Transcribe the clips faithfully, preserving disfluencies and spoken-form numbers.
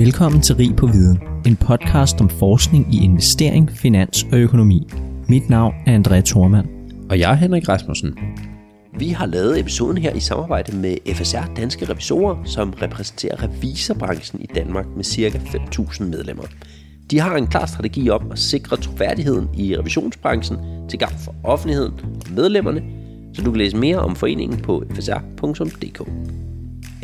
Velkommen til Rig på Viden, en podcast om forskning i investering, finans og økonomi. Mit navn er André Thormann. Og jeg er Henrik Rasmussen. Vi har lavet episoden her i samarbejde med F S R Danske Revisorer, som repræsenterer revisorbranchen i Danmark med ca. fem tusind medlemmer. De har en klar strategi om at sikre troværdigheden i revisionsbranchen til gavn for offentligheden og medlemmerne, så du kan læse mere om foreningen på f s r punktum d k.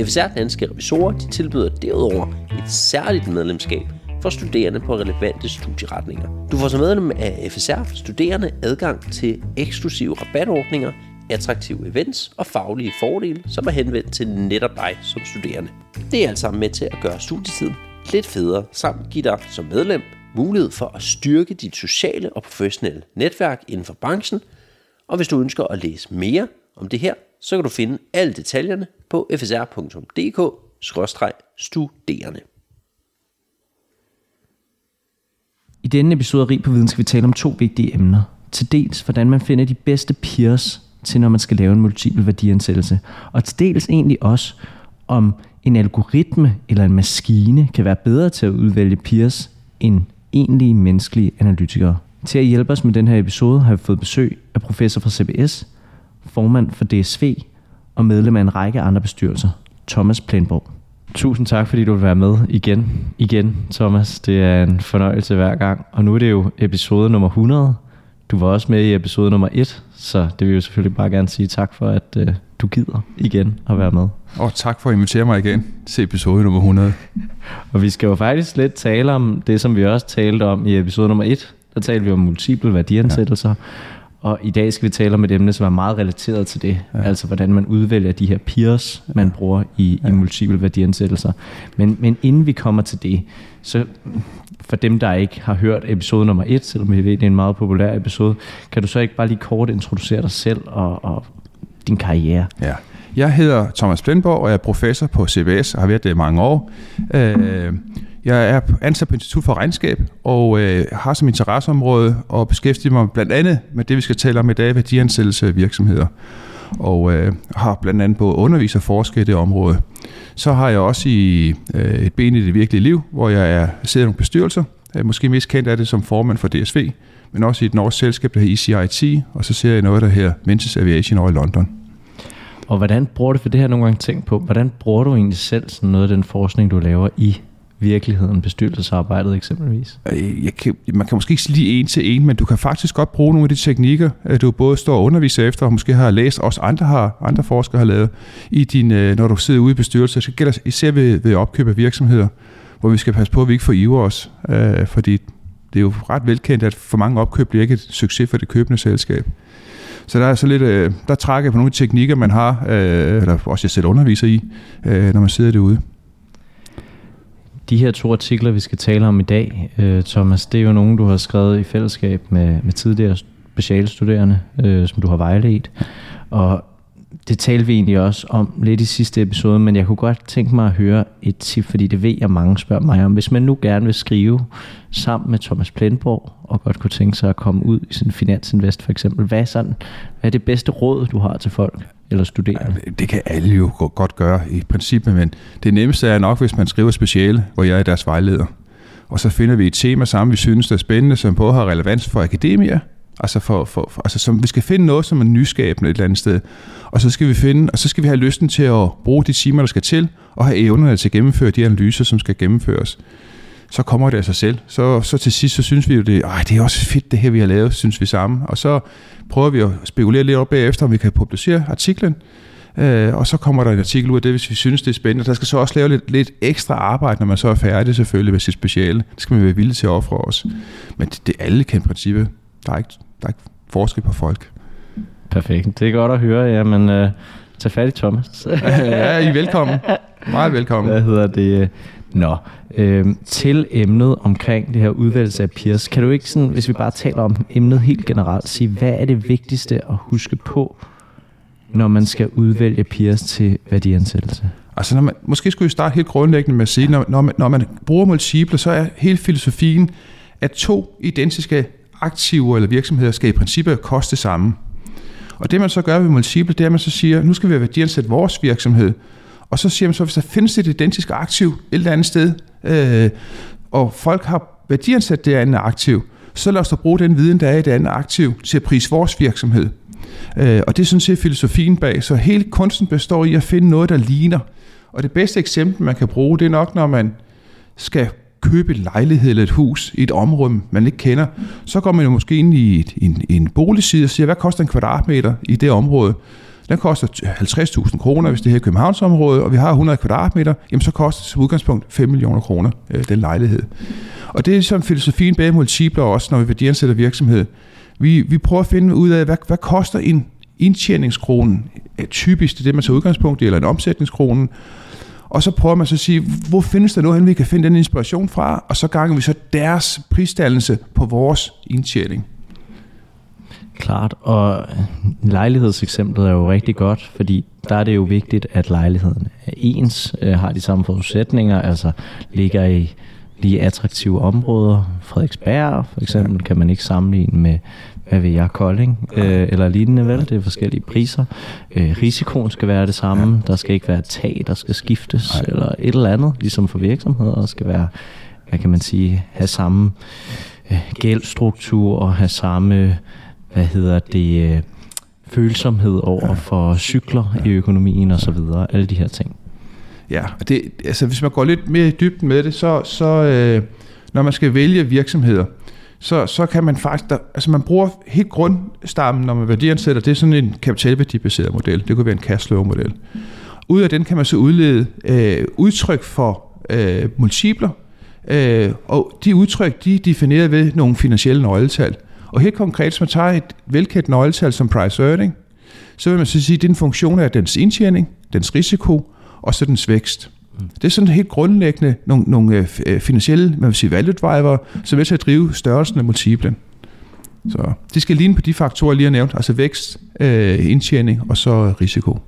F S R Danske Revisorer de tilbyder derudover et særligt medlemskab for studerende på relevante studieretninger. Du får som medlem af F S R studerende adgang til eksklusive rabatordninger, attraktive events og faglige fordele, som er henvendt til netop dig som studerende. Det er alt sammen med til at gøre studietiden lidt federe, samt give dig som medlem mulighed for at styrke dit sociale og professionelle netværk inden for branchen. Og hvis du ønsker at læse mere om det her, så kan du finde alle detaljerne på f s r punktum d k skråstreg studerende. I denne episode af Rig på Viden skal vi tale om to vigtige emner. Til dels, hvordan man finder de bedste peers til, når man skal lave en multiple værdiansættelse. Og til dels egentlig også, om en algoritme eller en maskine kan være bedre til at udvælge peers end egentlige menneskelige analytikere. Til at hjælpe os med den her episode har vi fået besøg af professor fra C B S, formand for D S V og medlem af en række andre bestyrelser, Thomas Plenborg. Tusind tak, fordi du vil være med igen. Igen, Thomas. Det er en fornøjelse hver gang. Og nu er det jo episode nummer hundrede. Du var også med i episode nummer et, så det vil jeg selvfølgelig bare gerne sige tak for, at øh, du gider igen at være med. Og tak for at invitere mig igen til episode nummer hundrede. Og vi skal jo faktisk lidt tale om det, som vi også talte om i episode nummer et. Der talte vi om multiple værdiansættelser. Ja. Og i dag skal vi tale om et emne, som er meget relateret til det. Ja. Altså, hvordan man udvælger de her peers, man bruger i, ja. i multiple værdiansættelser. Men, men inden vi kommer til det, så for dem, der ikke har hørt episode nummer et, selvom vi ved, det er en meget populær episode, kan du så ikke bare lige kort introducere dig selv og, og din karriere? Ja. Jeg hedder Thomas Plenborg, og jeg er professor på C B S, og har været det i mange år. Øh, Jeg er ansat på Institut for Regnskab og øh, har som interesseområde at beskæftige mig blandt andet med det, vi skal tale om i dag, værdiansættelse af virksomheder. Og øh, har blandt andet både underviser og forsker i det område. Så har jeg også i, øh, et ben i det virkelige liv, hvor jeg er sidder i nogle bestyrelser. Jeg er måske mest kendt af det som formand for D S V, men også i et norsk selskab, der hedder I C I T, og så ser jeg noget, der hedder Menzies Aviation over i London. Og hvordan bruger du, for det her nogle gange tænkt på, hvordan bruger du egentlig selv sådan noget af den forskning, du laver i virkeligheden, bestyrelsesarbejdet eksempelvis? Jeg kan, man kan måske ikke lige en til en, men du kan faktisk godt bruge nogle af de teknikker, du både står og underviser efter, og måske har læst, også andre, har, andre forskere har lavet, i din, når du sidder ude i bestyrelser. Det gælder især ved, ved opkøb af virksomheder, hvor vi skal passe på, at vi ikke får ivre os, øh, fordi det er jo ret velkendt, at for mange opkøb bliver ikke et succes for det købende selskab. Så der er så lidt, øh, der trækker jeg på nogle af de teknikker, man har, øh, eller også jeg selv underviser i, øh, når man sidder derude. De her to artikler, vi skal tale om i dag, Thomas, det er jo nogen, du har skrevet i fællesskab med, med tidligere specialstuderende, øh, som du har vejledt. Og det talte vi egentlig også om lidt i sidste episode, men jeg kunne godt tænke mig at høre et tip, fordi det ved jeg, mange spørger mig om. Hvis man nu gerne vil skrive sammen med Thomas Plenborg, og godt kunne tænke sig at komme ud i sin Finansinvest for eksempel, hvad er, sådan, hvad er det bedste råd, du har til folk eller studerende? Det kan alle jo godt gøre i princippet, men det nemmeste er nok, hvis man skriver speciale, hvor jeg er deres vejleder. Og så finder vi et tema sammen, vi synes, der er spændende, som både har relevans for akademia, altså, for, for, for, altså som, vi skal finde noget, som er nyskabende et eller andet sted. Og så skal vi finde, og så skal vi have lysten til at bruge de timer, der skal til, og have evnerne til at gennemføre de analyser, som skal gennemføres. Så kommer det af sig selv. Så, så til sidst, så synes vi jo, det, det er også fedt, det her, vi har lavet, synes vi sammen. Og så prøver vi at spekulere lidt op bagefter, om vi kan publicere artiklen. Øh, og så kommer der en artikel ud af det, hvis vi synes, det er spændende. Der skal så også lave lidt, lidt ekstra arbejde, når man så er færdig selvfølgelig med sit speciale. Det skal man være villig til at ofre os. Men det, det alle kan i princippet. Der er, ikke, der er ikke forskel på folk. Perfekt. Det er godt at høre. Jamen, øh, tag fat i Thomas. Ja, I er velkommen. Meget velkommen. Hvad hedder det... Nå, øh, til emnet omkring det her udvælgelse af peers, kan du ikke sådan, hvis vi bare taler om emnet helt generelt, sige, hvad er det vigtigste at huske på, når man skal udvælge peers til værdiansættelse? Altså, når man, måske skulle vi starte helt grundlæggende med at sige, når, når, man, når man bruger multiple, så er hele filosofien, at to identiske aktiver eller virksomheder skal i princippet koste det samme. Og det man så gør ved multiple, det er, at man så siger, nu skal vi værdiansætte vores virksomhed, Og så siger man så, hvis der findes et identisk aktiv et eller andet sted, øh, og folk har værdiansat det andet aktiv, så lad os da bruge den viden, der er i det andet aktiv, til at prise vores virksomhed. Øh, og det er sådan set filosofien bag. Så hele kunsten består i at finde noget, der ligner. Og det bedste eksempel, man kan bruge, det er nok, når man skal købe en lejlighed eller et hus i et område, man ikke kender, så går man jo måske ind i et, en, en boligside og siger, hvad koster en kvadratmeter i det område? Den koster halvtreds tusind kroner, hvis det her er Københavnsområde, og vi har hundrede kvadratmeter, jamen så koster det som udgangspunkt fem millioner kroner, øh, den lejlighed. Og det er ligesom filosofien bag multipler også, når vi værdiansætter virksomhed. Vi, vi prøver at finde ud af, hvad, hvad koster en indtjeningskrone, typisk det det, man tager udgangspunkt i, eller en omsætningskrone. Og så prøver man så at sige, hvor findes der noget, vi kan finde den inspiration fra, og så ganger vi så deres prisdannelse på vores indtjening. Klart, og lejlighedseksemplet er jo rigtig godt, fordi der er det jo vigtigt, at lejligheden er ens, har de samme forudsætninger, altså ligger i lige attraktive områder. Frederiksberg for eksempel kan man ikke sammenligne med, hvad ved jeg, Kolding øh, eller lignende, vel? Det er forskellige priser. Øh, risikoen skal være det samme. Der skal ikke være tag, der skal skiftes. Nej. Eller et eller andet, ligesom for virksomheder. Der skal være, hvad kan man sige, have samme øh, gældstruktur og have samme, hvad hedder det, øh, følsomhed over for cykler i økonomien og så videre. Alle de her ting. Ja, det, altså hvis man går lidt mere i dybden med det, så, så øh, når man skal vælge virksomheder, så, så kan man faktisk, der, altså man bruger helt grundstammen, når man værdiansætter, det er sådan en kapitalværdibaseret model, det kunne være en cash flow model. Ud af den kan man så udlede øh, udtryk for øh, multipler, øh, og de udtryk, de er defineret ved nogle finansielle nøgletal. Og helt konkret, hvis man tager et velkendt nøgletal som price earning, så vil man så sige, at det er en funktion af dens indtjening, dens risiko, og så dens vækst. Det er sådan helt grundlæggende nogle, nogle finansielle, man vil sige, value driver, som er til at drive størrelsen af multiplen. Så det skal ligne på de faktorer, jeg lige har nævnt, altså vækst, indtjening og så risiko.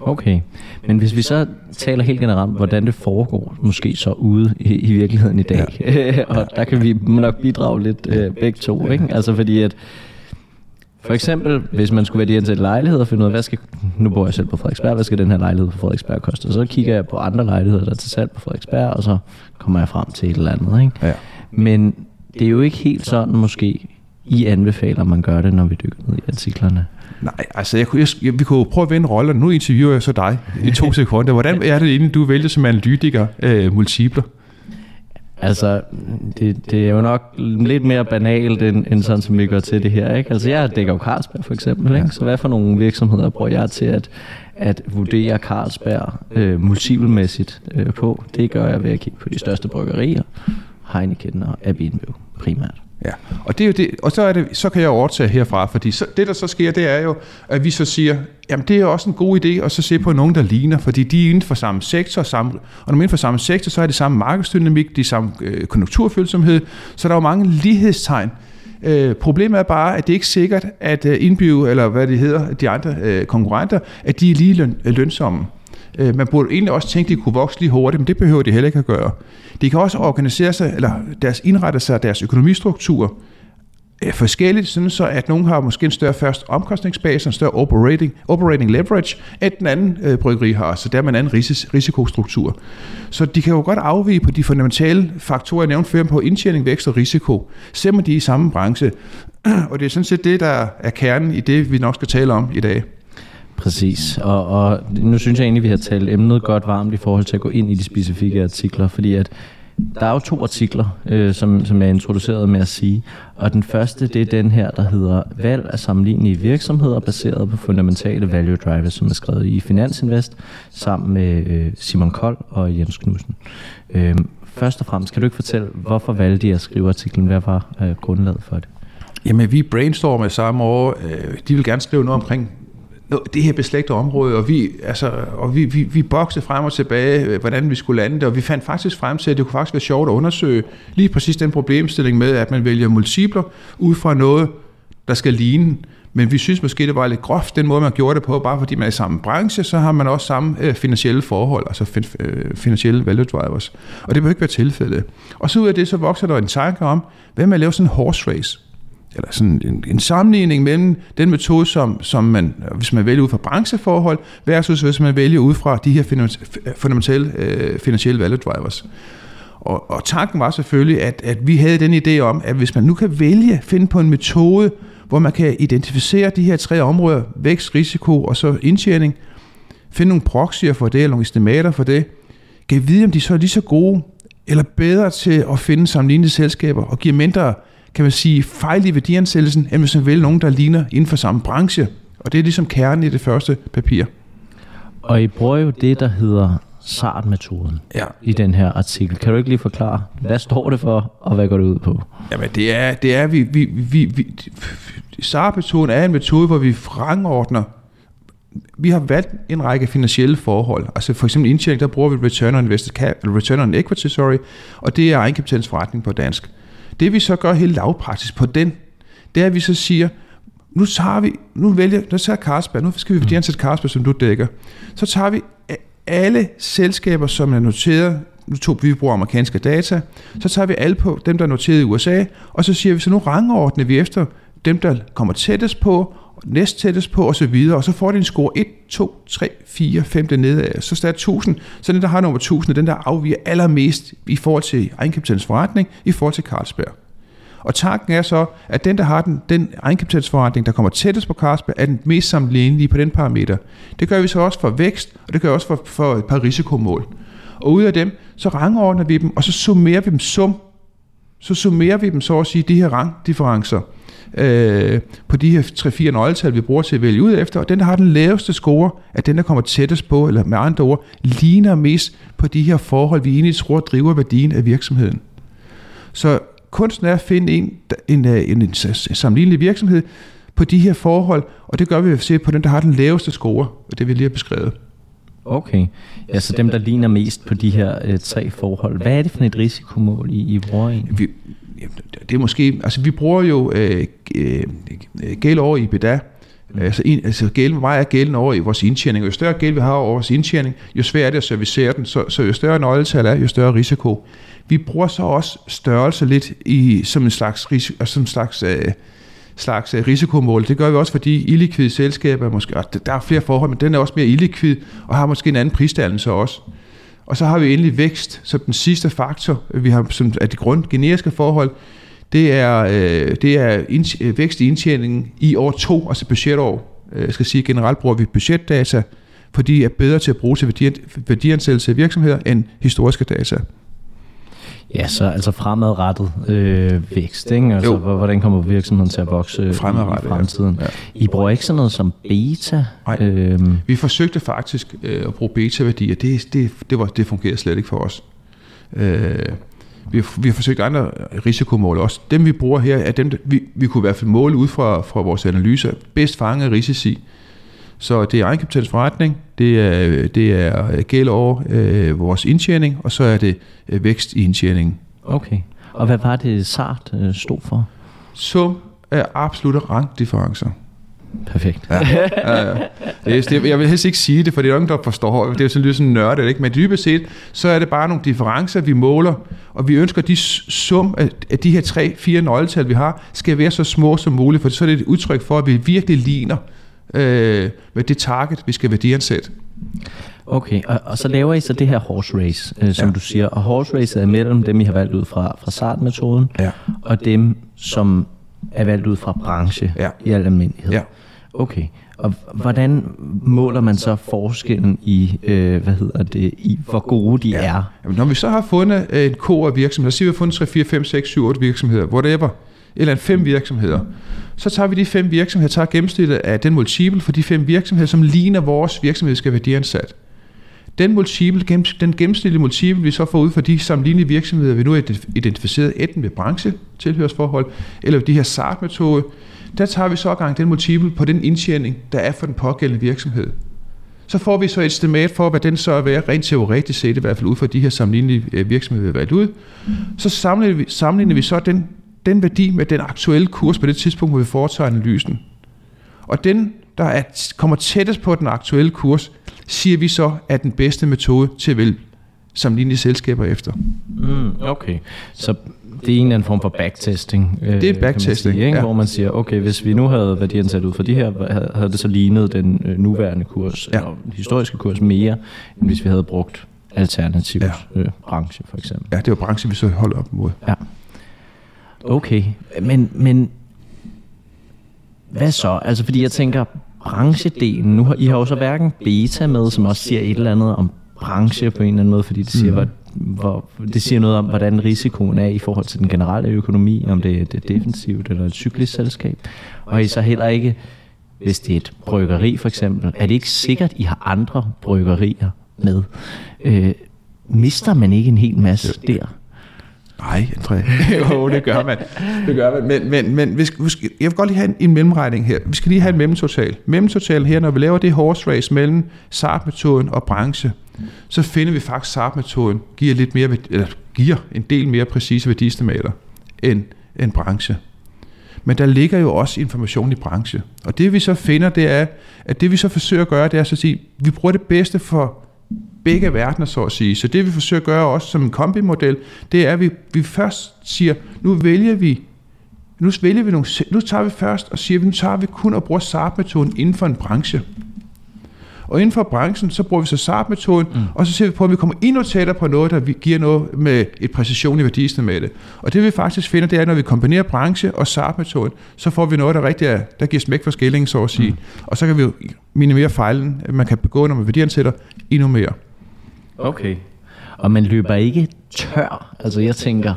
Okay, men hvis vi så taler helt generelt, hvordan det foregår, måske så ude i, i virkeligheden i dag, ja. Og der kan vi nok bidrage lidt øh, begge to, ikke? Altså fordi at for eksempel, hvis man skulle værdiansætte lejligheder og finde ud af, hvad skal, nu bor jeg selv på Frederiksberg, hvad skal den her lejlighed på Frederiksberg koste? Og så kigger jeg på andre lejligheder, der er til salg på Frederiksberg, og så kommer jeg frem til et eller andet. Ikke? Ja. Men det er jo ikke helt sådan, måske, I anbefaler, man gør det, når vi dykker ned i artiklerne. Nej, altså jeg, jeg, jeg, vi kunne prøve at vende rollerne. Nu interviewer jeg så dig i to sekunder. Hvordan er det egentlig, du vælger som analytiker øh, multipler? Altså, det, det er jo nok lidt mere banalt, end, end sådan, som vi gør til det her, ikke? Altså, jeg dækker jo Carlsberg, for eksempel, ikke? Så hvad for nogle virksomheder bruger jeg til at, at vurdere Carlsberg øh, multipelmæssigt øh, på? Det gør jeg ved at kigge på de største bryggerier, Heineken og A B InBev primært. Ja, og det er jo det, og så er det, så kan jeg overtage herfra, fordi så, det der så sker, det er jo, at vi så siger, jamen det er jo også en god idé at så se på nogen, der ligner, fordi de er inden for samme sektor, samme, og når man inden for samme sektor, så er det samme markedsdynamik, det samme øh, konjunkturfølsomhed, så der er jo mange lighedstegn. Øh, problemet er bare, at det er ikke sikkert, at øh, InBev, eller hvad det hedder, de andre øh, konkurrenter, at de er lige løn, øh, lønsomme. Man burde egentlig også tænke, at de kunne vokse lige hurtigt, men det behøver de heller ikke at gøre. De kan også organisere sig, eller deres indrette sig, deres økonomistruktur forskelligt, sådan så at nogen har måske en større først omkostningsbase, en større operating, operating leverage, end den anden øh, bryggeri har, så der er en anden ris- risikostruktur. Så de kan jo godt afvige på de fundamentale faktorer, jeg nævnte før, på indtjening, vækst og risiko, selvom de er i samme branche. Og det er sådan set det, der er kernen i det, vi nok skal tale om i dag. Præcis, og, og nu synes jeg egentlig, vi har talt emnet godt varmt i forhold til at gå ind i de specifikke artikler, fordi at der er jo to artikler, øh, som, som jeg introducerede med at sige, og den første, det er den her, der hedder Valg af sammenlignelige virksomheder baseret på fundamentale value drivers, som er skrevet i Finansinvest sammen med øh, Simon Kold og Jens Knudsen. Øh, først og fremmest, kan du ikke fortælle, hvorfor valgte I at skrive artiklen? Hvad var øh, grundlaget for det? Jamen, vi brainstormede samme år. Øh, de vil gerne skrive noget omkring det her beslægtede område, og vi, altså, og vi, vi, vi boksede frem og tilbage, hvordan vi skulle lande det, og vi fandt faktisk frem til, at det kunne faktisk være sjovt at undersøge lige præcis den problemstilling med, at man vælger multipler ud fra noget, der skal ligne. Men vi synes måske, det var lidt groft, den måde, man gjorde det på, bare fordi man er i samme branche, så har man også samme øh, finansielle forhold, altså fin- øh, finansielle value drivers. Og det behøver ikke være tilfældet. Og så ud af det, så vokser der en tanke om, hvad man laver sådan en horse race. eller sådan en, en sammenligning mellem den metode, som, som man, hvis man vælger ud fra brancheforhold, versus hvis man vælger ud fra de her fundamentale øh, finansielle value drivers. Og, og tanken var selvfølgelig, at, at vi havde den idé om, at hvis man nu kan vælge, finde på en metode, hvor man kan identificere de her tre områder, vækst, risiko og så indtjening, finde nogle proxyer for det, eller nogle estimater for det, kan vide, om de så er lige så gode, eller bedre til at finde sammenlignende selskaber, og giver mindre, kan man sige, fejl i værdiansættelsen, end hvis man vælger nogen, der ligner inden for samme branche. Og det er ligesom kernen i det første papir. Og I bruger jo det, der hedder SARD-metoden ja. I den her artikel. Kan du ikke lige forklare, hvad står det for, og hvad går det ud på? Jamen, det er, det er vi, vi, vi, vi SARD-metoden er en metode, hvor vi rangordner. Vi har valgt en række finansielle forhold. Altså for eksempel indtjening, der bruger vi return on invested capital, return on equity, sorry, og det er egenkapitalens forretning på dansk. Det vi så gør helt lavpraktisk på den, det er, at vi så siger, nu tager vi, nu vælger, nu tager Carlsberg, nu skal vi værdiansætte Carlsberg, som du dækker. Så tager vi alle selskaber, som er noteret, nu tog vi bruger amerikanske data, så tager vi alle på dem, der er noteret i U S A, og så siger vi, så nu rangordner vi efter dem, der kommer tættest på, næst tættest på og så videre, og så får det en score et, to, tre, fire, fem dernede, så står der tusind, så den der har nummer tusind, den der afviger allermest i forhold til egenkapitalens forretning, i forhold til Carlsberg. Og tanken er så, at den der har den, den egenkapitalens forretning, der kommer tættest på Carlsberg, er den mest sammenlignelige på den parameter. Det gør vi så også for vækst, og det gør vi også for, for et par risikomål. Og ud af dem, så rangordner vi dem, og så summerer vi dem sum, så summerer vi dem så at sige, de her rangdifferencer, Øh, på de her tre fire nøgletal, vi bruger til at vælge ud efter, og den, der har den laveste score, er den, der kommer tættest på, eller med andre ord, ligner mest på de her forhold, vi egentlig tror driver værdien af virksomheden. Så kunsten er at finde en, en, en, en, en sammenlignelig virksomhed på de her forhold, og det gør vi ved at se på den, der har den laveste score, og det vi lige har beskrevet. Okay, altså dem, der ligner mest på de her øh, tre forhold. Hvad er det for et risikomål, I, I bruger egentlig? Vi, det er måske, altså vi bruger jo øh, øh, gæld over i EBITDA, altså, in, altså gæld, hvor meget er gælden over i vores indtjening, og jo større gæld vi har over vores indtjening, jo sværere er det at servicere den, så, så jo større nøgletal er, jo større risiko. Vi bruger så også størrelse lidt i, som en slags, som slags, øh, slags øh, risikomål. Det gør vi også, fordi illikvide selskaber, måske, der er flere forhold, men den er også mere illikvid, og har måske en anden prisdannelse også. Og så har vi endelig vækst, som den sidste faktor, vi har, som er de grund, generiske forhold, det er, øh, det er ind, vækst i indtjeningen i år to, altså budgetår. Jeg skal sige, generelt bruger vi budgetdata, fordi de er bedre til at bruge til værdiansættelse af virksomheder end historiske data. Ja, så altså fremadrettet øh, vækst, ikke? Altså, hvordan kommer virksomheden til at vokse fremadrettet, i fremtiden? Ja. Ja. I bruger ikke sådan noget som beta? Nej, øhm. vi forsøgte faktisk øh, at bruge beta-værdier. Det, det, det, var, det fungerede slet ikke for os. Øh, vi, vi har forsøgt andre risikomål også. Dem vi bruger her, er dem, vi, vi kunne i hvert fald måle ud fra, fra vores analyser, bedst fange risici. Så det er egenkapitalens forretning, det er, det er gæld over øh, vores indtjening, og så er det øh, vækst i indtjeningen. Okay. Og hvad var det SARD øh, stod for? Sum af absolutte rangdifferencer. Perfekt. Ja. Ja, ja. Det er, jeg vil helst ikke sige det, for det er jo ikke der forstår. Det er jo sådan lidt sådan nørdet, ikke? Men dybest set, så er det bare nogle differencer, vi måler, og vi ønsker, at de sum af de her tre, fire nøgletal, vi har, skal være så små som muligt, for så er det et udtryk for, at vi virkelig ligner Øh, med det target, vi skal værdiansætte. Okay, og, og så laver I så det her horse race, øh, som ja. du siger, og horse race er mellem dem, I har valgt ud fra, fra SARD-metoden, ja. og dem, som er valgt ud fra branche ja. i al almindelighed. Ja. Okay, og hvordan måler man så forskellen i, øh, hvad hedder det, i hvor gode de ja. er? Jamen, når vi så har fundet øh, en ko af virksomheder, så siger vi, har fundet tre, fire, fem, seks, syv, otte virksomheder, whatever, eller fem virksomheder, så tager vi de fem virksomheder, tager gennemsnittet af den multiple for de fem virksomheder, som ligner vores virksomhed, skal værdiansat. Den multiple, den gennemsnitlige multiple, vi så får ud for de sammenlignende virksomheder, vi nu har identificeret enten ved branche, tilhørsforhold, eller ved de her SARD-metode, der tager vi så gang den multiple på den indtjening, der er for den pågældende virksomhed. Så får vi så et estimat for, hvad den så er værd, rent teoretisk set, i hvert fald ud fra de her sammenlignelige virksomheder, vi har valgt ud. Så sammenligner vi, sammenligner vi så den den værdi med den aktuelle kurs på det tidspunkt, hvor vi foretager analysen. Og den, der er, kommer tættest på den aktuelle kurs, siger vi så, er den bedste metode til at vælge sammenlignelige selskaber efter. Mm, okay, så det er en eller anden form for backtesting. Det er backtesting, sige, ja. Hvor man siger, okay, hvis vi nu havde værdierne sat ud for de her, havde det så lignet den nuværende kurs, ja. Eller den historiske kurs mere, end hvis vi havde brugt alternativ ja. øh, branche, for eksempel. Ja, det var branchen, vi så holdt op mod. Ja. Okay, men, men hvad så? Altså, fordi jeg tænker, branchedelen, nu har I har også hverken beta med, som også siger et eller andet om branche på en eller anden måde, fordi det siger, mm. hvor, hvor, det siger noget om, hvordan risikoen er i forhold til den generelle økonomi, om det er, det er defensivt eller et cyklisk selskab. Og I så heller ikke, hvis det er et bryggeri for eksempel, er det ikke sikkert, I har andre bryggerier med. Øh, mister man ikke en hel masse der? Nej, André. Jo, det gør man. Det gør man. Men, men, men vi skal, vi skal, jeg vil godt lige have en, en mellemregning her. Vi skal lige have en mellemtotal. Mellemtotal her, når vi laver det horse race mellem S A R D-metoden og branche, så finder vi faktisk, at S A R D-metoden giver, lidt mere, eller giver en del mere præcise værdiestimater end, end branche. Men der ligger jo også information i branche. Og det vi så finder, det er, at det vi så forsøger at gøre, det er så at sige, at vi bruger det bedste for begge verdener, så at sige. Så det vi forsøger at gøre også som en kombimodel, det er, at vi, vi først siger, nu vælger vi, nu vælger vi nogle, nu tager vi først og siger, nu tager vi kun og bruger S A R D-metoden inden for en branche. Og inden for branchen, så bruger vi så S A R D-metoden, mm. og så ser vi på, at vi kommer endnu tættere på noget, der giver noget med et præcision i værdiestimatet. Og det vi faktisk finder, det er, at når vi kombinerer branche og S A R D-metoden, så får vi noget, der rigtig er, der giver smæk for skillingen, så at sige. Mm. Og så kan vi jo minimere fejlen, man kan begå, når man værdiansætter endnu mere. Okay. Og man løber ikke tør. Altså jeg tænker,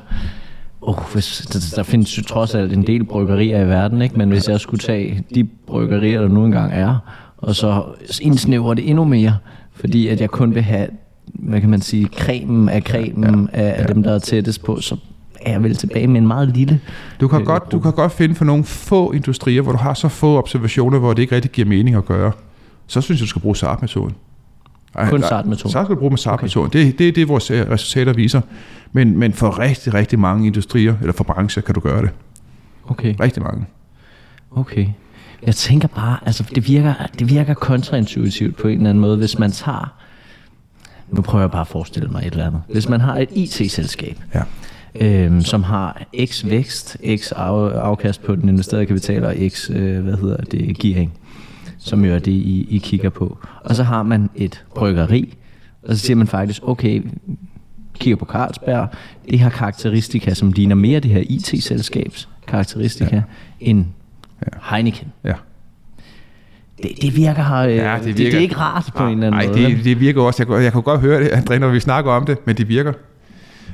oh, hvis, der findes jo trods alt en del bryggerier i verden, ikke? Men hvis jeg skulle tage de bryggerier, der nu engang er, og så indsnævrer det endnu mere, fordi at jeg kun vil have, hvad kan man sige, cremen af cremen ja, ja, ja. Af dem, der er tættest på, så er jeg vel tilbage med en meget lille... Du kan, øh, godt, du kan godt finde for nogle få industrier, hvor du har så få observationer, hvor det ikke rigtig giver mening at gøre. Så synes jeg, du skal bruge S A R D-metoden. Ej, kun S A R D-metoden? Så skal du bruge med S A R D-metoden. Okay. Det, det er det, vores resultater viser. Men, men for rigtig, rigtig mange industrier, eller for brancher, kan du gøre det. Okay. Rigtig mange. Okay. Jeg tænker bare, altså det virker, det virker kontraintuitivt på en eller anden måde, hvis man tager, nu prøver jeg bare at forestille mig et eller andet, hvis man har et I T-selskab, ja. øhm, som har x vækst, x afkast på den investerede kapital og x, øh, hvad hedder det, gearing, som jo er det, I, I kigger på. Og så har man et bryggeri, og så siger man faktisk, okay, kigger på Carlsberg, det har karakteristika, som ligner mere det her I T-selskabs karakteristika, ja. End ja. Heineken. Ja. Det, det virker her. Øh, ja, det, det, det er ikke rart på ah, en eller anden nej, måde. Nej, det, det virker også. Jeg, jeg kunne godt høre det, André, når vi snakker om det, men det virker.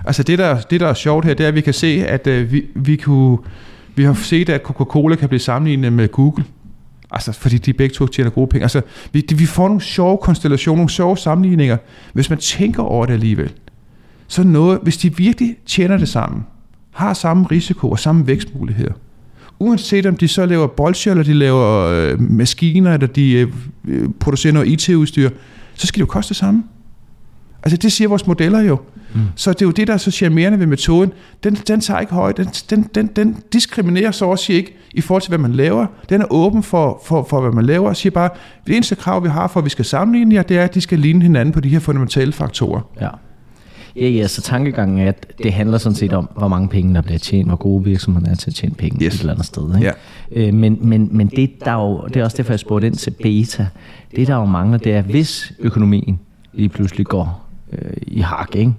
Altså det der, det der er sjovt her, det er, at vi kan se, at øh, vi, vi kunne, vi har set, at Coca-Cola kan blive sammenlignet med Google. Altså, fordi de begge to tjener gode penge. Altså, vi, de, vi får nogle sjove konstellationer, nogle sjove sammenligninger. Hvis man tænker over det alligevel, så noget, hvis de virkelig tjener det sammen, har samme risiko og samme vækstmuligheder, uanset om de så laver bolsjer, eller de laver øh, maskiner, eller de øh, producerer noget I T-udstyr, så skal det jo koste det samme. Altså, det siger vores modeller jo. Mm. Så det er jo det, der er så charmerende ved metoden. Den, den tager ikke højde. Den, den, den, den diskriminerer så også ikke i forhold til, hvad man laver. Den er åben for, for, for hvad man laver, og siger bare, det eneste krav, vi har for, at vi skal sammenligne jer, det er, at de skal ligne hinanden på de her fundamentale faktorer. Ja. Ja, ja, så tankegangen er, at det handler sådan set om, hvor mange penge, der bliver tjent, hvor gode virksomheder er til at tjene penge yes. et eller andet sted. Ikke? Ja. Øh, men men, men det, der jo, det er også derfor, jeg spurgte ind til beta. Det, der jo mangler, det er, hvis økonomien lige pludselig går øh, i hak, ikke?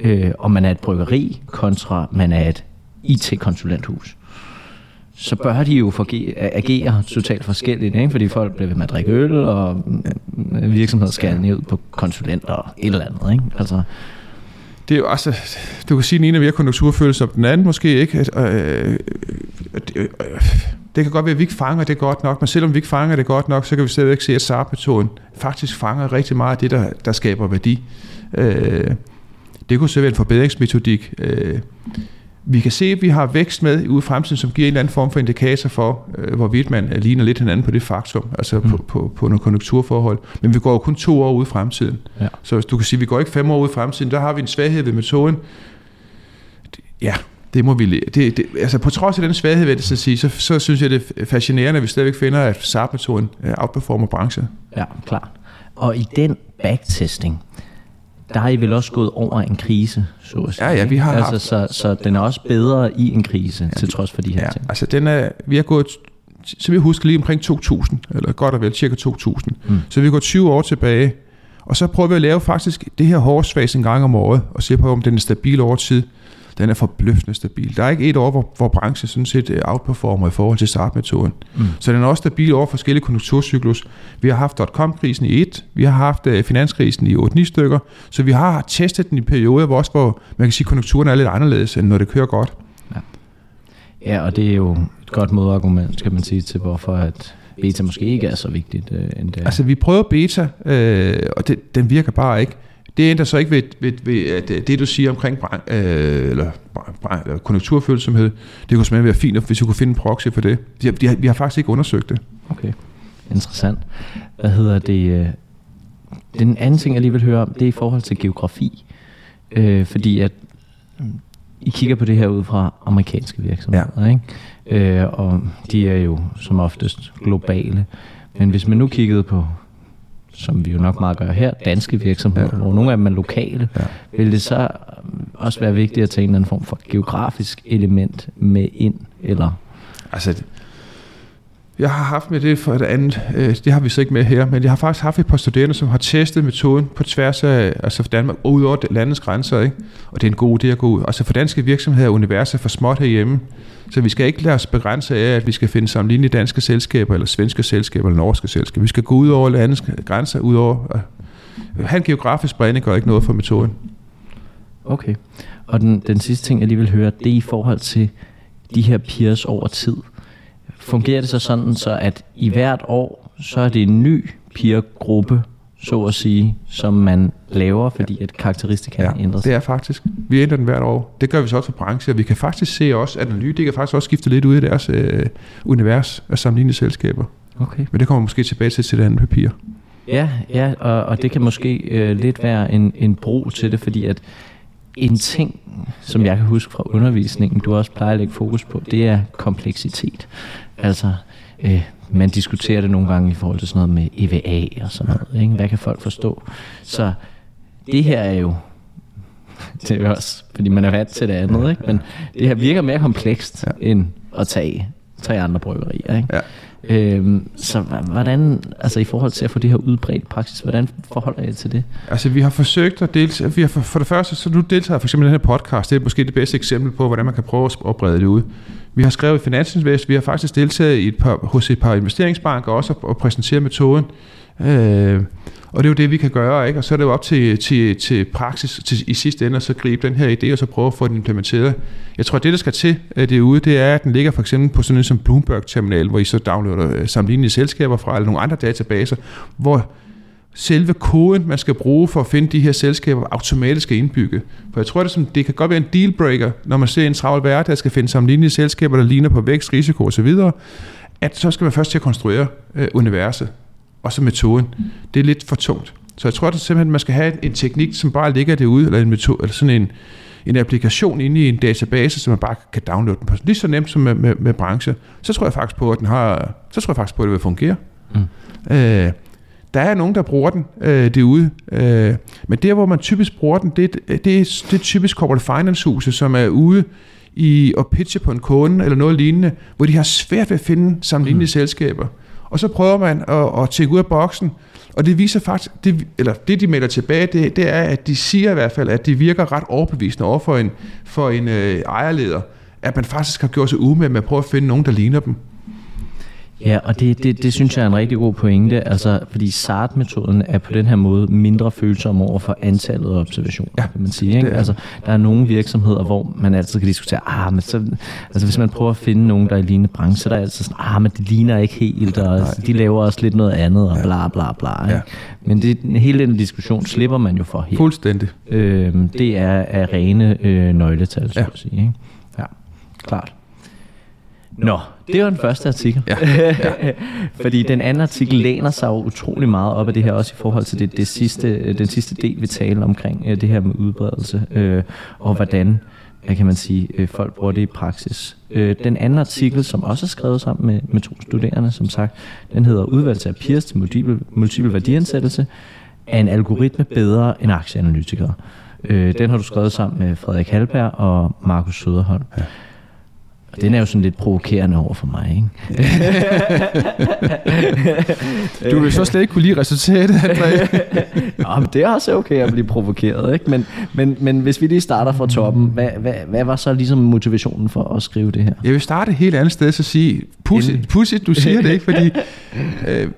Øh, og man er et bryggeri kontra man er et I T-konsulenthus, så bør de jo forge- agere totalt forskelligt, ikke? Fordi folk bliver ved med at drikke øl, og virksomheder skal ned på konsulenter og et eller andet. Ikke? Altså... Det er jo altså, du kan sige, at den ene er mere konjunkturfølelse som den anden, måske ikke. Det kan godt være, at vi ikke fanger det godt nok, men selvom vi ikke fanger det godt nok, så kan vi stadigvæk se, at S A R D-metoden faktisk fanger rigtig meget af det, der, der skaber værdi. Det kunne så være en forbedringsmetodik. Vi kan se, at vi har vækst med ude i fremtiden, som giver en eller anden form for indikator for, hvorvidt man ligner lidt hinanden på det faktum, altså mm. på, på, på nogle konjunkturforhold. Men vi går jo kun to år ude i fremtiden. Ja. Så hvis du kan sige, at vi går ikke fem år ude i fremtiden, der har vi en svaghed ved metoden. Ja, det må vi... Det, det, altså på trods af den svaghed, vil jeg så sige, så, så synes jeg, det er fascinerende, at vi stadigvæk finder, at S A R D-metoden outperformer branchen. Ja, klart. Og i den backtesting, der er I vel også gået over en krise, så at sige. Ja, ja, vi har altså, haft... så, så den er også bedre i en krise, ja, til trods for de her, ja, ting. Altså, den er, vi har gået, så vi husker lige omkring to tusind, eller godt og vel, cirka to tusind. Mm. Så vi går tyve år tilbage, og så prøver vi at lave faktisk det her hårdsfase en gang om året, og se på, om den er stabil over tid. Den er forbløffende stabil. Der er ikke et år, hvor, hvor branchen sådan set outperformer i forhold til S A R D-metoden. Mm. Så den er også stabil over forskellige konjunkturcyklus. Vi har haft dot-com-krisen i et, vi har haft finanskrisen i otte ni stykker, så vi har testet den i perioder, hvor, også, hvor man kan sige, at konjunkturen er lidt anderledes, end når det kører godt. Ja, ja, og det er jo et godt modargument, skal man sige, til hvorfor at beta måske ikke er så vigtigt. Øh, endda. Altså, vi prøver beta, øh, og det, den virker bare ikke. Det ændrer så ikke ved, ved, ved at det, du siger omkring brand, øh, eller, brand, eller konjunkturfølsomhed. Det kunne simpelthen være fint, hvis du kunne finde en proxy for det. De, de, vi har faktisk ikke undersøgt det. Okay, interessant. Hvad hedder det? Den anden ting, jeg lige vil høre om, det er i forhold til geografi. Øh, fordi at I kigger på det her ud fra amerikanske virksomheder, ja, ikke? Øh, og de er jo som oftest globale. Men hvis man nu kiggede på, som vi jo nok meget gør her, danske virksomheder, ja, hvor nogle af dem er lokale, ja, vil det så også være vigtigt at tage en eller anden form for geografisk element med ind, eller? Altså, jeg har haft med det for et andet, øh, det har vi så ikke med her, men jeg har faktisk haft et par studerende, som har testet metoden på tværs af, altså for Danmark, og ud over landets grænser, ikke? Og det er en god idé at gå ud. Altså for danske virksomheder er universet for småt herhjemme, så vi skal ikke lade os begrænse af, at vi skal finde sammenlignende danske selskaber, eller svenske selskaber, eller norske selskaber. Vi skal gå ud over landets grænser, ud over... Han geografisk bredning gør ikke noget for metoden. Okay. Og den, den sidste ting, jeg lige vil høre, det er i forhold til de her peers over tid. Fungerer det så sådan, så at i hvert år, så er det en ny peergruppe, så at sige, som man laver, fordi at karakteristikkerne, ja, ændrer sig? Det er faktisk. Vi ændrer den hvert år. Det gør vi så også for brancher. Vi kan faktisk se også, at analytikere faktisk også skifter lidt ud i deres øh, univers af sammenlignende selskaber. Okay. Men det kommer måske tilbage til til det andet papir. Ja, ja, og, og det kan måske øh, lidt være en, en bro til det, fordi at en ting, som jeg kan huske fra undervisningen, du også plejer at lægge fokus på, det er kompleksitet. Altså... Øh, man diskuterer det nogle gange i forhold til sådan noget med E V A og sådan noget, ikke? Hvad kan folk forstå? Så det her er jo, det er jo også, fordi man er vant til det andet, ikke? Men det her virker mere komplekst, ja, end at tage tre andre bryggerier, ikke? Ja. Øhm, så hvordan, altså i forhold til at få det her udbredt praksis, hvordan forholder jeg til det? Altså vi har forsøgt at deltage, vi har for, for det første, så du deltager for eksempel i den her podcast, det er måske det bedste eksempel på, hvordan man kan prøve at opbrede det ud. Vi har skrevet i Finansinvest, vi har faktisk deltaget i et par, hos et par investeringsbanker også og præsenteret metoden, øh, og det er jo det, vi kan gøre, ikke? Og så er det jo op til, til, til praksis til, i sidste ende, og så gribe den her idé og så prøve at få den implementeret. Jeg tror, at det, der skal til derude, det er, at den ligger for eksempel på sådan en som Bloomberg-terminal, hvor I så downloader sammenlignende selskaber fra, eller nogle andre databaser, hvor selve koden, man skal bruge for at finde de her selskaber, automatisk er indbygget. For jeg tror, det, som, det kan godt være en dealbreaker, når man ser en travl hverdag, der skal finde sammenlignende selskaber, der ligner på vækst, risiko osv., at så skal man først til at konstruere øh, universet. Og så metoden. Det er lidt for tungt. Så jeg tror, at simpelthen, man skal have en teknik, som bare ligger derude, eller en metode, eller sådan en, en applikation inde i en database, så man bare kan downloade den på. Lige så nemt som med, med, med branche. Så tror jeg faktisk på, at den har, så tror jeg faktisk på, at det vil fungere. Mm. Øh, der er nogen, der bruger den øh, derude. Øh, men der, hvor man typisk bruger den, det, det, det, er, det er typisk corporate finance-huset, som er ude i at pitche på en kunde, eller noget lignende, hvor de har svært ved at finde sammenlignende mm. selskaber. Og så prøver man at, at tjekke ud af boksen, og det viser faktisk, det, eller det de melder tilbage, det, det er, at de siger i hvert fald, at de virker ret overbevisende over for en, for en øh, ejerleder, at man faktisk har gjort sig ude med, at man prøver at finde nogen, der ligner dem. Ja, og det, det, det synes jeg er en rigtig god pointe, altså, fordi S A R D-metoden er på den her måde mindre følsom over for antallet af observationer, ja, kan man sige, ikke? Altså, der er nogle virksomheder, hvor man altid kan diskutere, ah, men så, altså, hvis man prøver at finde nogen, der er i lignende branche, så der er altid sådan, ah, men de ligner ikke helt, og de laver også lidt noget andet, og bla bla bla, ikke? Ja. Men det, hele den diskussion slipper man jo for her. Fuldstændig. Øhm, det er, er rene øh, nøgletal, så ja, at sige, ikke? Ja, klart. Nå, det var den første artikel, ja, ja. Fordi den anden artikel læner sig jo utrolig meget op af det her, også i forhold til det, det sidste, den sidste del, vi taler omkring, det her med udbredelse, øh, og hvordan, hvad kan man sige, folk bruger det i praksis. Øh, den anden artikel, som også er skrevet sammen med, med to studerende, som sagt, den hedder Udvalgelse af peers til multiple, multiple værdiansættelse, er en algoritme bedre end aktieanalytikere? Øh, den har du skrevet sammen med Frederik Halberg og Markus Søderholm. Ja. Og den er jo sådan lidt provokerende over for mig, ikke? Du vil så slet ikke kunne lide resultatet, André. Nå, men det er også okay at blive provokeret, ikke? Men, men, men hvis vi lige starter fra toppen, hvad, hvad, hvad var så ligesom motivationen for at skrive det her? Jeg vil starte et helt andet sted, så sige, pudsigt, du siger det, ikke? Fordi øh,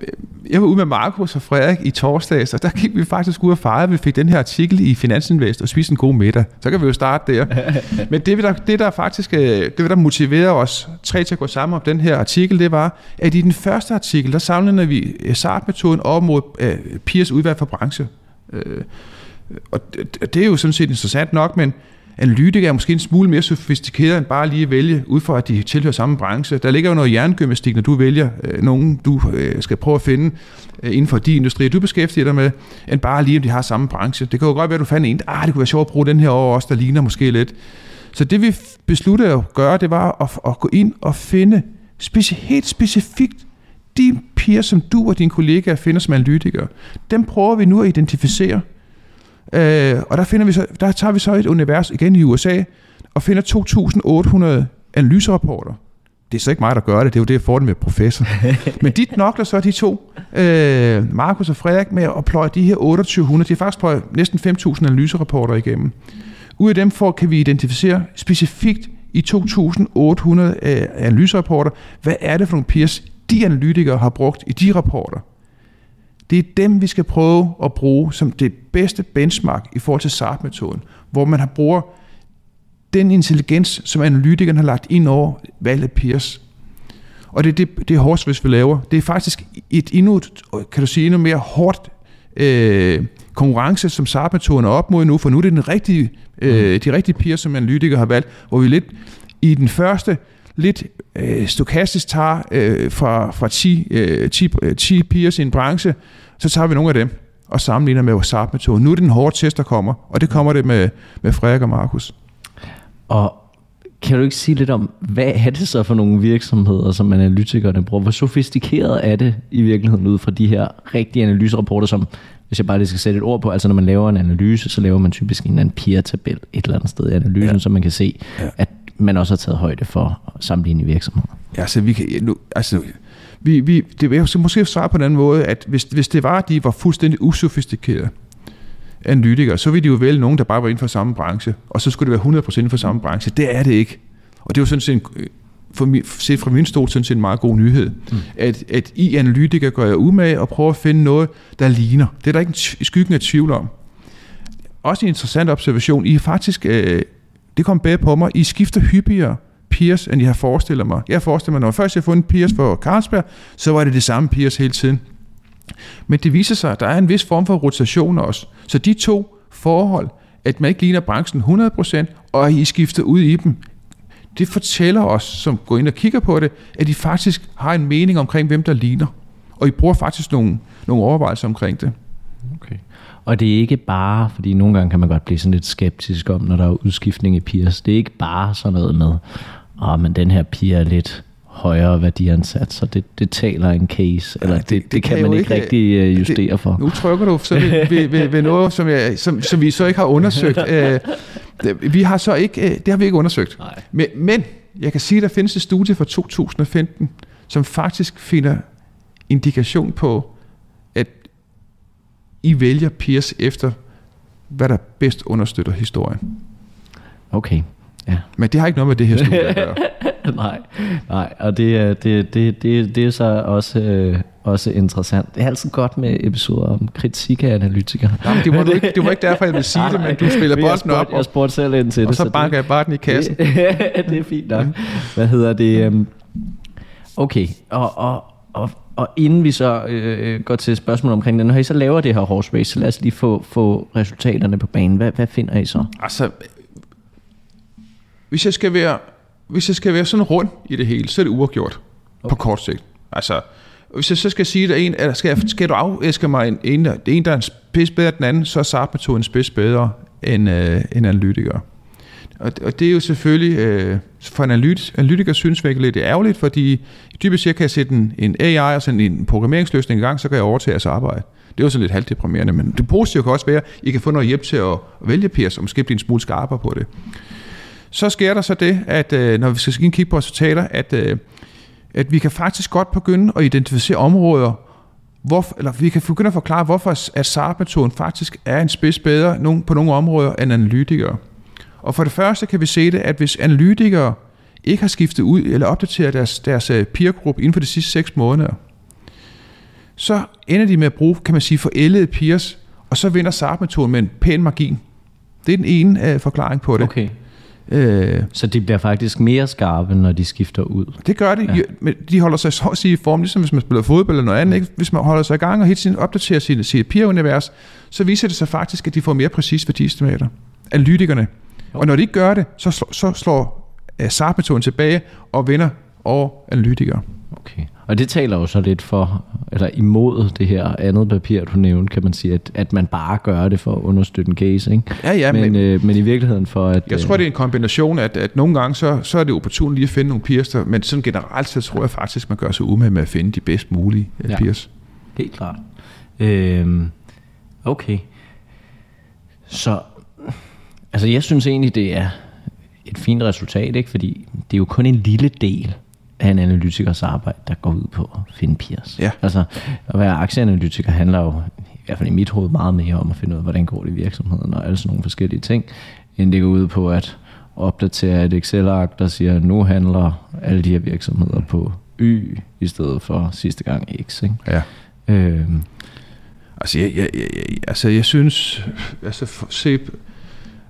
jeg var ude med Markus og Frederik i torsdags, og der gik vi faktisk ud og fejrede, vi fik den her artikel i Finansinvest og spiste en god middag. Så kan vi jo starte der. Men det, der, det der faktisk, det der motiverer os tre til at gå sammen om den her artikel, det var, at i den første artikel, der sammenligner vi SARD-metoden op mod uh, peers udvalg for branche. Uh, og det, det er jo sådan set interessant nok, men analytikere er måske en smule mere sofistikeret end bare lige at vælge, ud fra at de tilhører samme branche. Der ligger jo noget hjernegymnastik, når du vælger øh, nogen, du øh, skal prøve at finde øh, inden for de industrier, du beskæftiger dig med, end bare lige, om de har samme branche. Det kan jo godt være, at du fandt en, ah, det kunne være sjovt at bruge den her over os, der ligner måske lidt. Så det vi besluttede at gøre, det var at, at gå ind og finde speci- helt specifikt de peer, som du og dine kollegaer finder som analytikere. Dem prøver vi nu at identificere. Øh, og der, finder vi så, der tager vi så et univers igen i U S A og finder to tusind otte hundrede analyserapporter. Det er så ikke mig, der gør det. Det er jo det, jeg får det med professor. Men de knokler så de to, øh, Markus og Frederik, med at pløje de her to tusind otte hundrede. De har faktisk pløjet næsten fem tusind analyserapporter igennem. Ud af dem for, kan vi identificere specifikt i to tusind otte hundrede øh, analyserapporter, hvad er det for nogle peers, de analytikere har brugt i de rapporter. Det er dem, vi skal prøve at bruge som det bedste benchmark i forhold til SARD-metoden, hvor man har bruger den intelligens, som analytikeren har lagt ind over valget af peers. Og det er det, det hårdsvist, vi laver. Det er faktisk et endnu, kan du sige, endnu mere hårdt øh, konkurrence, som SARD-metoden er op mod nu, for nu er det den rigtige, øh, de rigtige peers, som analytikere har valgt, hvor vi lidt i den første lidt øh, stokastisk tager øh, fra, fra ti, øh, ti, øh, ti peers i en branche, så tager vi nogle af dem og sammenligner med SARD-metoden. Nu er det den hårde test, der kommer, og det kommer det med, med Frederik og Markus. Og kan du ikke sige lidt om, hvad er det så for nogle virksomheder, som analytikerne bruger? Hvor sofistikeret er det i virkeligheden ud fra de her rigtige analyserapporter, som, hvis jeg bare lige skal sætte et ord på, altså når man laver en analyse, så laver man typisk en peer-tabel et eller andet sted i analysen, ja. Så man kan se, ja. At man også har taget højde for sammenlignende virksomheder. Ja, så vi kan... Ja, nu, altså, vi, vi, det, jeg skal måske svare på en anden måde, at hvis, hvis det var, at de var fuldstændig usofistikerede analytikere, så ville de jo vælge nogen, der bare var inden for samme branche, og så skulle det være hundrede procent inden for samme branche. Det er det ikke. Og det er jo sådan set, en, set fra min stol, sådan set en meget god nyhed, mm. at, at I analytikere gør jer umage og prøver at finde noget, der ligner. Det er der ikke en skyggen af tvivl om. Også en interessant observation. I er faktisk... Øh, Det kom bag på mig. I skifter hyppigere peers, end jeg har forestillet mig. Jeg forestiller mig, når jeg først har fundet peers for Carlsberg, så var det det samme peers hele tiden. Men det viser sig, at der er en vis form for rotation også. Så de to forhold, at man ikke ligner branchen hundrede procent, og at I skifter ud i dem, det fortæller os, som går ind og kigger på det, at I faktisk har en mening omkring, hvem der ligner. Og I bruger faktisk nogle, nogle overvejelser omkring det. Okay. Og det er ikke bare, fordi nogle gange kan man godt blive sådan lidt skeptisk om, når der er udskiftning i peers. Det er ikke bare sådan noget med, åh, men den her peer er lidt højere værdiansat, så det, det taler en case, eller ja, det, det, det, det kan, kan man ikke, ikke rigtig justere det, for. Nu trykker du så ved, ved, ved, ved noget, som, jeg, som, som vi så ikke har undersøgt. Vi har så ikke, det har vi ikke undersøgt. Men, men jeg kan sige, at der findes et studie fra to tusind femten, som faktisk finder indikation på, I vælger peers efter, hvad der bedst understøtter historien. Okay, ja. Men det har ikke noget med det her studie at gøre. nej, nej, og det, det, det, det, det er så også, øh, også interessant. Det er altid godt med episoder om kritik af analytikere. Jamen, det, var du ikke, det var ikke derfor, jeg ville sige det, men du spiller bolden op. Jeg spurgte selv ind til og det. Og så, så banker jeg bare den i kassen. Det, det er fint nok. Hvad hedder det? Okay, og... og, og Og inden vi så øh, går til spørgsmål omkring det, når I så laver det her horse race, så lad os lige få, få resultaterne på banen. Hvad, hvad finder I så? Altså, hvis jeg skal være, hvis jeg skal være sådan rund i det hele, så er det uafgjort okay. På kort sigt. Altså, hvis jeg så skal sige, der en, at skal, jeg, skal du afæske mig en, en, der, en, der er en spids bedre end den anden, så er SARD-metoden en spids bedre end, øh, end analytikere. Og det er jo selvfølgelig, øh, for en analytiker synsvinkel lidt ærgerligt, fordi dybest set kan jeg sætte en, en A I og sådan en programmeringsløsning i gang, så kan jeg overtage jeres arbejde. Det er jo sådan lidt halvdeprimerende, men det positive kan også være, at I kan få noget hjælp til at vælge P S, og måske blive en smule skarpere på det. Så sker der så det, at når vi skal kigge på resultater, at, at vi kan faktisk godt begynde at identificere områder, hvor, eller vi kan begynde at forklare, hvorfor at S A R D-metoden faktisk er en spids bedre på nogle områder end analytikere. Og for det første kan vi se det, at hvis analytikere ikke har skiftet ud eller opdateret deres, deres peergruppe inden for de sidste seks måneder, så ender de med at bruge, kan man sige, forældede peers, og så vinder S A R D-metoden med en pæn margin. Det er den ene uh, forklaring på det. Okay. Øh, så de bliver faktisk mere skarpe, når de skifter ud? Det gør de. Ja. Men de holder sig så at sige i form, ligesom hvis man spiller fodbold eller noget andet. Ikke? Hvis man holder sig i gang og hele tiden opdaterer sit, sit peer-univers, så viser det sig faktisk, at de får mere præcise værdiestimater. Analytikerne. Jo. Og når de ikke gør det, så, slår, så slår uh, S A R D-metoden tilbage og vinder over analytikere. Okay. Og det taler jo så lidt for, eller imod det her andet papir, du nævnte, kan man sige, at, at man bare gør det for at understøtte en case, ikke? Ja, ja. Men, men, øh, men i virkeligheden for at... Jeg tror, det er en kombination, at, at nogle gange, så, så er det opportunt lige at finde nogle peers, der, men sådan generelt, så tror jeg faktisk, man gør sig umage med at finde de bedst mulige ja, peers. Helt klart. Øhm, okay. Så, altså jeg synes egentlig, det er et fint resultat, ikke? Fordi det er jo kun en lille del af en analytikers arbejde, der går ud på at finde peers. Ja. Altså, at være aktieanalytiker handler jo, i hvert fald i mit hoved, meget mere om at finde ud af, hvordan går det i virksomheden, og alle sådan nogle forskellige ting, end det går ud på at opdatere et Excel-ark, der siger, at nu handler alle de her virksomheder på Y, i stedet for sidste gang X. Ikke? Ja. Øhm. Altså, jeg, jeg, jeg, altså, jeg synes... Altså, se...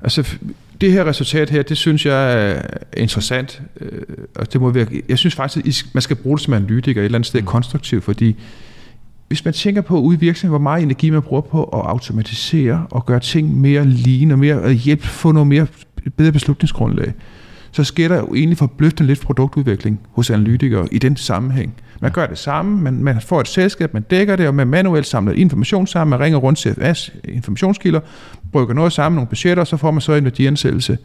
Altså... Det her resultat her, det synes jeg er interessant, og det må være, jeg synes faktisk, at man skal bruge det som analytiker et eller andet sted konstruktivt, fordi hvis man tænker på ude i virksomheden, hvor meget energi man bruger på at automatisere og gøre ting mere lean og mere, hjælpe få noget mere, bedre beslutningsgrundlag, så sker der jo egentlig forbløffende lidt produktudvikling hos analytikere i den sammenhæng. Man gør det samme, man, man får et selskab, man dækker det, og man manuelt samler information sammen, man ringer rundt til informationskilder, brygger noget sammen, nogle budgetter, og så får man så en værdiansættelse.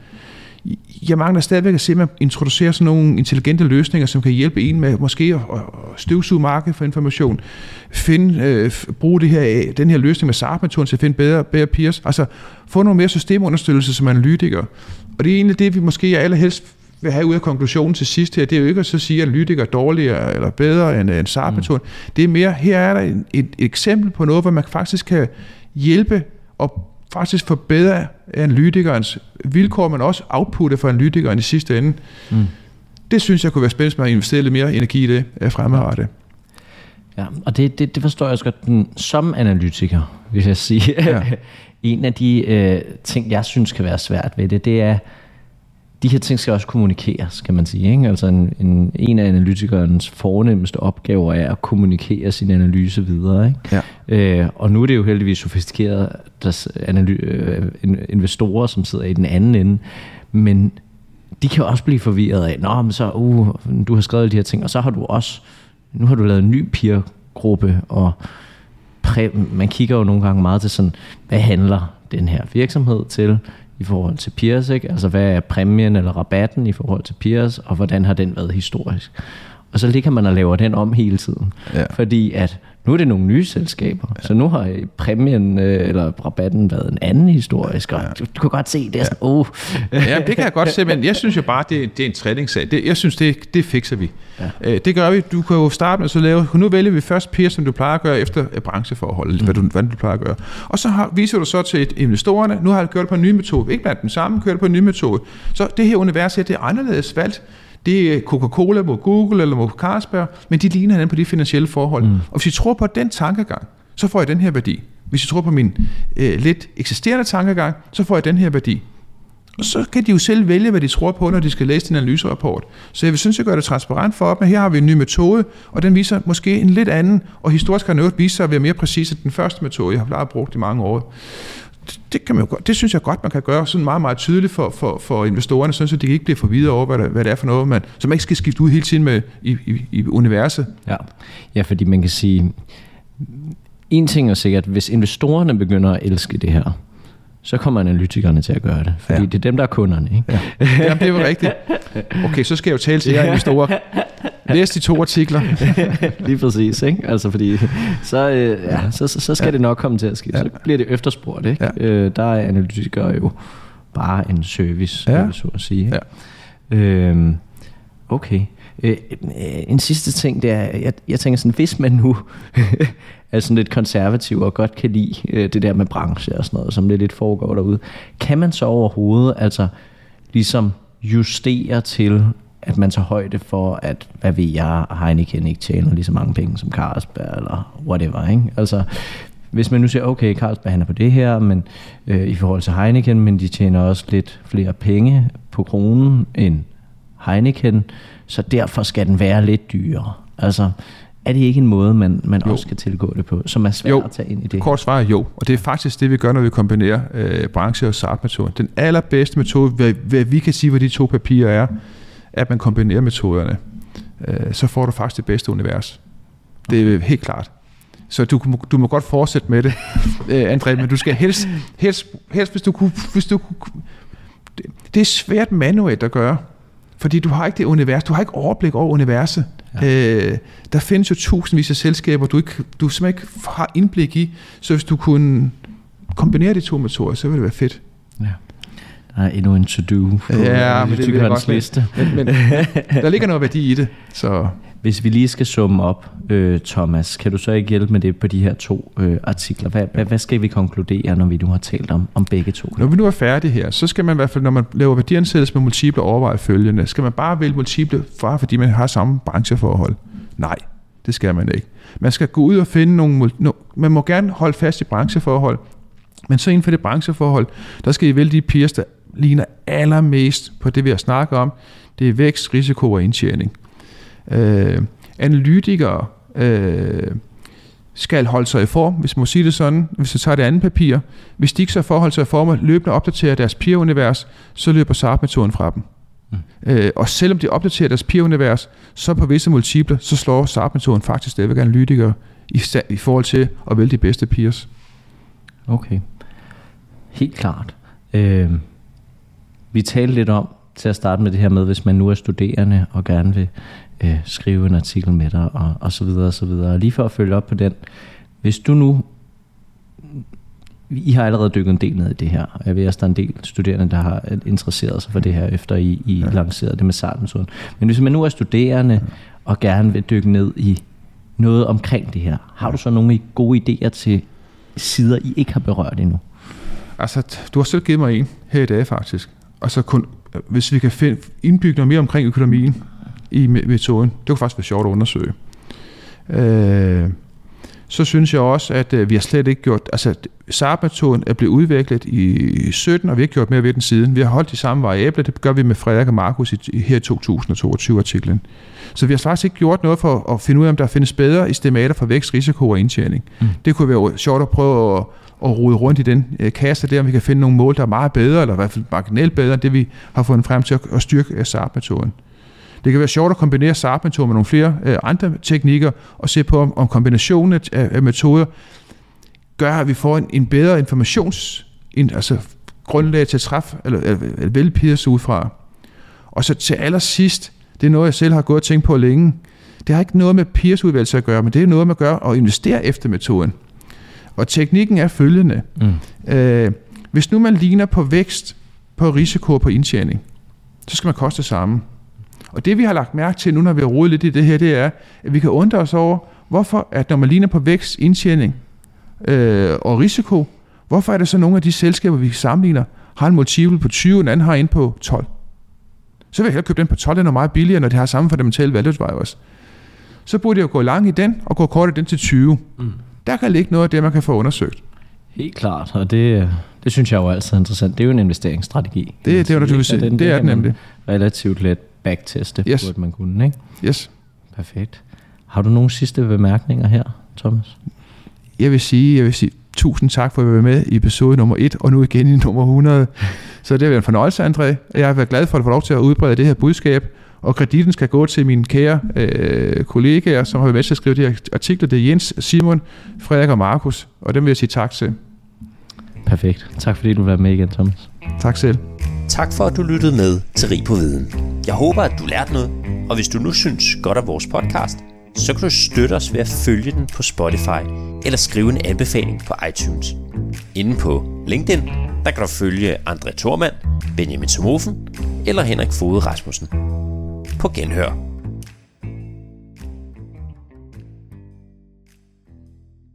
Jeg mangler stadigvæk at se, at man introducerer sådan nogle intelligente løsninger, som kan hjælpe en med måske at støvsuge markedet for information, finde, øh, bruge det her, den her løsning med S A R D-metoden til at finde bedre, bedre peers, altså få noget mere systemunderstøttelse som analytiker. Og det er egentlig det, vi måske allerhelst vil have ud af konklusionen til sidst her. Det er jo ikke at så sige, at analytikere er dårligere eller bedre end, end S A R D-metoden. Mm. Det er mere, her er der et, et eksempel på noget, hvor man faktisk kan hjælpe og faktisk forbedre analytikernes vilkår, men også outputtet for analytikeren i sidste ende. Mm. Det synes jeg kunne være spændende, at investere lidt mere energi i det fremadrettet. Ja, og det, det, det forstår jeg godt den, som analytiker, vil jeg sige. Ja. En af de øh, ting, jeg synes kan være svært ved det, det er, de her ting skal også kommunikeres, kan man sige. Ikke? Altså en, en, en af analytikernes fornemmeste opgaver er at kommunikere sin analyse videre. Ikke? Ja. Øh, og nu er det jo heldigvis sofistikerede analy- øh, investorer, som sidder i den anden ende. Men de kan også blive forvirret af, nå, men så, uh, du har skrevet de her ting, og så har du også, nu har du lavet en ny peer-gruppe, og præ- man kigger jo nogle gange meget til sådan, hvad handler den her virksomhed til, i forhold til peers, ikke? Altså hvad er præmien eller rabatten i forhold til peers, og hvordan har den været historisk? Og så ligger man og laver den om hele tiden. Ja. Fordi at nu er det nogle nye selskaber, ja. Så nu har præmien eller rabatten været en anden historisk, og ja. du, du kan godt se, det er sådan, åh. Ja. Oh. Ja, det kan jeg godt se, men jeg synes jo bare, det, det er en træningssag. Det, jeg synes, det, det fikser vi. Ja. Det gør vi. Du kan jo starte med at så lave, nu vælger vi først peers, som du plejer at gøre efter brancheforholdet, mm. hvad, du, hvad du plejer at gøre. Og så har, viser du så til investorerne, nu har jeg kørt det på en ny metode. Ikke blandt den samme, kørt det på en ny metode. Så det her univers her, det er anderledes valgt. Det er Coca-Cola mod Google eller mod Carlsberg, men de ligner hinanden på de finansielle forhold. Mm. Og hvis I tror på den tankegang, så får jeg den her værdi. Hvis I tror på min øh, lidt eksisterende tankegang, så får jeg den her værdi. Og så kan de jo selv vælge, hvad de tror på, når de skal læse den analyserapport. Så jeg vil synes, jeg gør det transparent for op, men her har vi en ny metode, og den viser måske en lidt anden, og historisk har den øvrigt vist sig at være mere præcis end den første metode, jeg har plejet at bruge i mange år. Det, kan man jo, det synes jeg godt, man kan gøre sådan meget, meget tydeligt for, for, for investorerne, sådan så de ikke bliver forvirret over, hvad, der, hvad det er for noget, man, så man ikke skal skifte ud hele tiden med, i, i, i universet. Ja. ja, fordi man kan sige, en ting er sikkert, hvis investorerne begynder at elske det her, så kommer analytikerne til at gøre det, fordi ja. det er dem, der er kunderne. Ikke? Ja. Jamen, det er jo rigtigt. Okay, så skal jeg jo tale til jer investorer. Læs de to artikler. Lige præcis, ikke? Altså fordi så, øh, ja, så, så skal ja. det nok komme til at ske. Så ja. bliver det efterspurgt, ikke? Ja. Øh, der er analytikere jo bare en service, ja. så at sige. Ja. Øh, okay. Øh, en sidste ting, det er, jeg, jeg tænker sådan, hvis man nu er sådan lidt konservativ og godt kan lide øh, det der med branche og sådan noget, som det lidt foregår derude, kan man så overhovedet altså ligesom justere til, at man tager højde for, at hvad ved jeg, Heineken ikke tjener lige så mange penge som Carlsberg eller whatever, ikke? Altså, hvis man nu siger, okay, Carlsberg han er på det her, men øh, i forhold til Heineken, men de tjener også lidt flere penge på kronen end Heineken, så derfor skal den være lidt dyrere. Altså, er det ikke en måde, man, man også skal tilgå det på, som er svært jo. at tage ind i det? Kort svar er jo, og det er faktisk det, vi gør, når vi kombinerer øh, branche- og S A R D-metoden. Den allerbedste metode, hvad, hvad vi kan sige, hvad de to papirer er, at man kombinerer metoderne, øh, så får du faktisk det bedste univers. Det er helt klart. Så du, du må godt fortsætte med det, André, men du skal helst, helst, helst hvis du kunne... Hvis du kunne det, det er svært manuelt at gøre, fordi du har ikke det univers, du har ikke overblik over universet. Ja. Øh, der findes jo tusindvis af selskaber, du, ikke, du simpelthen ikke har indblik i, så hvis du kunne kombinere de to metoder, så ville det være fedt. Ja. Der er endnu en to-do på ja, men det er godt liste. Men, men der ligger noget værdi i det. Så. Hvis vi lige skal summe op, øh, Thomas, kan du så ikke hjælpe med det på de her to øh, artikler? Hvad, ja. hvad skal vi konkludere, når vi nu har talt om, om begge to? Når vi nu er færdige her, så skal man i hvert fald, når man laver værdiansættelse med multiple, overveje følgende. Skal man bare vælge multiple, bare fordi man har samme brancheforhold? Nej, det skal man ikke. Man skal gå ud og finde nogle... No, man må gerne holde fast i brancheforhold, men så inden for det brancheforhold, der skal I vælge de peers, der ligner allermest på det, vi har snakket om. Det er vækst, risiko og indtjening. Øh, analytikere øh, skal holde sig i form, hvis man må sige det sådan, hvis man tager det andet papir. Hvis de ikke så forholder sig i form og løbende opdaterer deres peer-univers, så løber S A R D-metoden fra dem. Mm. Øh, og selvom de opdaterer deres peer-univers, så på visse multipler, så slår S A R D-metoden faktisk stadigvæk analytikere i, stand, i forhold til at vælge de bedste peers. Okay. Helt klart. Øh Vi talte lidt om, til at starte med det her med, hvis man nu er studerende og gerne vil øh, skrive en artikel med dig, og, og så videre, og så videre. Lige for at følge op på den, hvis du nu, I har allerede dykket en del ned i det her, og jeg ved, at der er en del studerende, der har interesseret sig for det her, efter I, I ja. lancerede det med S A R D-metoden. Men hvis man nu er studerende ja. og gerne vil dykke ned i noget omkring det her, har du så nogle gode idéer til sider, I ikke har berørt endnu? Altså, du har selv givet mig en her i dag faktisk. Og så kun, hvis vi kan find, indbygge noget mere omkring økonomien i metoden, det kunne faktisk være sjovt at undersøge. Øh, så synes jeg også, at vi har slet ikke gjort... Altså, S A R D-metoden er blevet udviklet i sytten, og vi har ikke gjort mere ved den siden. Vi har holdt de samme variabler, det gør vi med Frederik og Markus i, her i to tusind og toogtyve-artiklen. Så vi har faktisk ikke gjort noget for at finde ud af, om der findes bedre estimater for vækst, risiko og indtjening. Mm. Det kunne være sjovt at prøve at... og rode rundt i den øh, kasse der, om vi kan finde nogle mål, der er meget bedre, eller i hvert fald marginalt bedre, end det vi har fundet frem til at, at styrke S A R D-metoden. Det kan være sjovt at kombinere S A R D-metoden med nogle flere øh, andre teknikker, og se på, om, om kombinationen af, af metoder gør, at vi får en, en bedre informations, en, altså grundlag til at træffe, eller, eller, eller vælge peers ud fra. Og så til allersidst, det er noget, jeg selv har gået og tænkt på længe, det har ikke noget med peers-udvalgelse at gøre, men det er noget med at gøre at investere efter metoden. Og teknikken er følgende. Mm. Øh, hvis nu man ligner på vækst, på risiko og på indtjening, så skal man koste det samme. Og det vi har lagt mærke til nu, når vi har rodet lidt i det her, det er, at vi kan undre os over, hvorfor at når man ligner på vækst, indtjening øh, og risiko, hvorfor er det så nogle af de selskaber, vi sammenligner, har en multiple på tyve, og den anden har en på tolv. Så vil jeg hellere købe den på tolv, den er meget billigere, når det har samme fundamentale value drivers. Så burde jeg jo gå lang i den, og gå kort i den til tyve. Mm. Der kan ligge noget af det, man kan få undersøgt. Helt klart, og det, det synes jeg jo altid er interessant. Det er jo en investeringsstrategi. Det, det er det, den, det er det nemlig. Relativt let backteste, yes. burde man kunne, ikke? Yes. Perfekt. Har du nogle sidste bemærkninger her, Thomas? Jeg vil sige, jeg vil sige tusind tak for at være med i episode nummer et, og nu igen i nummer hundrede. Så det har været en fornøjelse, André. Jeg har været glad for at få lov til at udbrede det her budskab. Og krediten skal gå til mine kære øh, kollegaer, som har været med til at skrive de her artikler. Det er Jens, Simon, Frederik og Markus, og dem vil jeg sige tak til. Perfekt. Tak fordi du var med igen, Thomas. Tak selv. Tak for, at du lyttede med til Rig på Viden. Jeg håber, at du lærte noget, og hvis du nu synes godt om vores podcast, så kan du støtte os ved at følge den på Spotify eller skrive en anbefaling på iTunes. Inde på LinkedIn, der kan du følge André Thormann, Benjamin Somofen eller Henrik Fode Rasmussen. På genhør.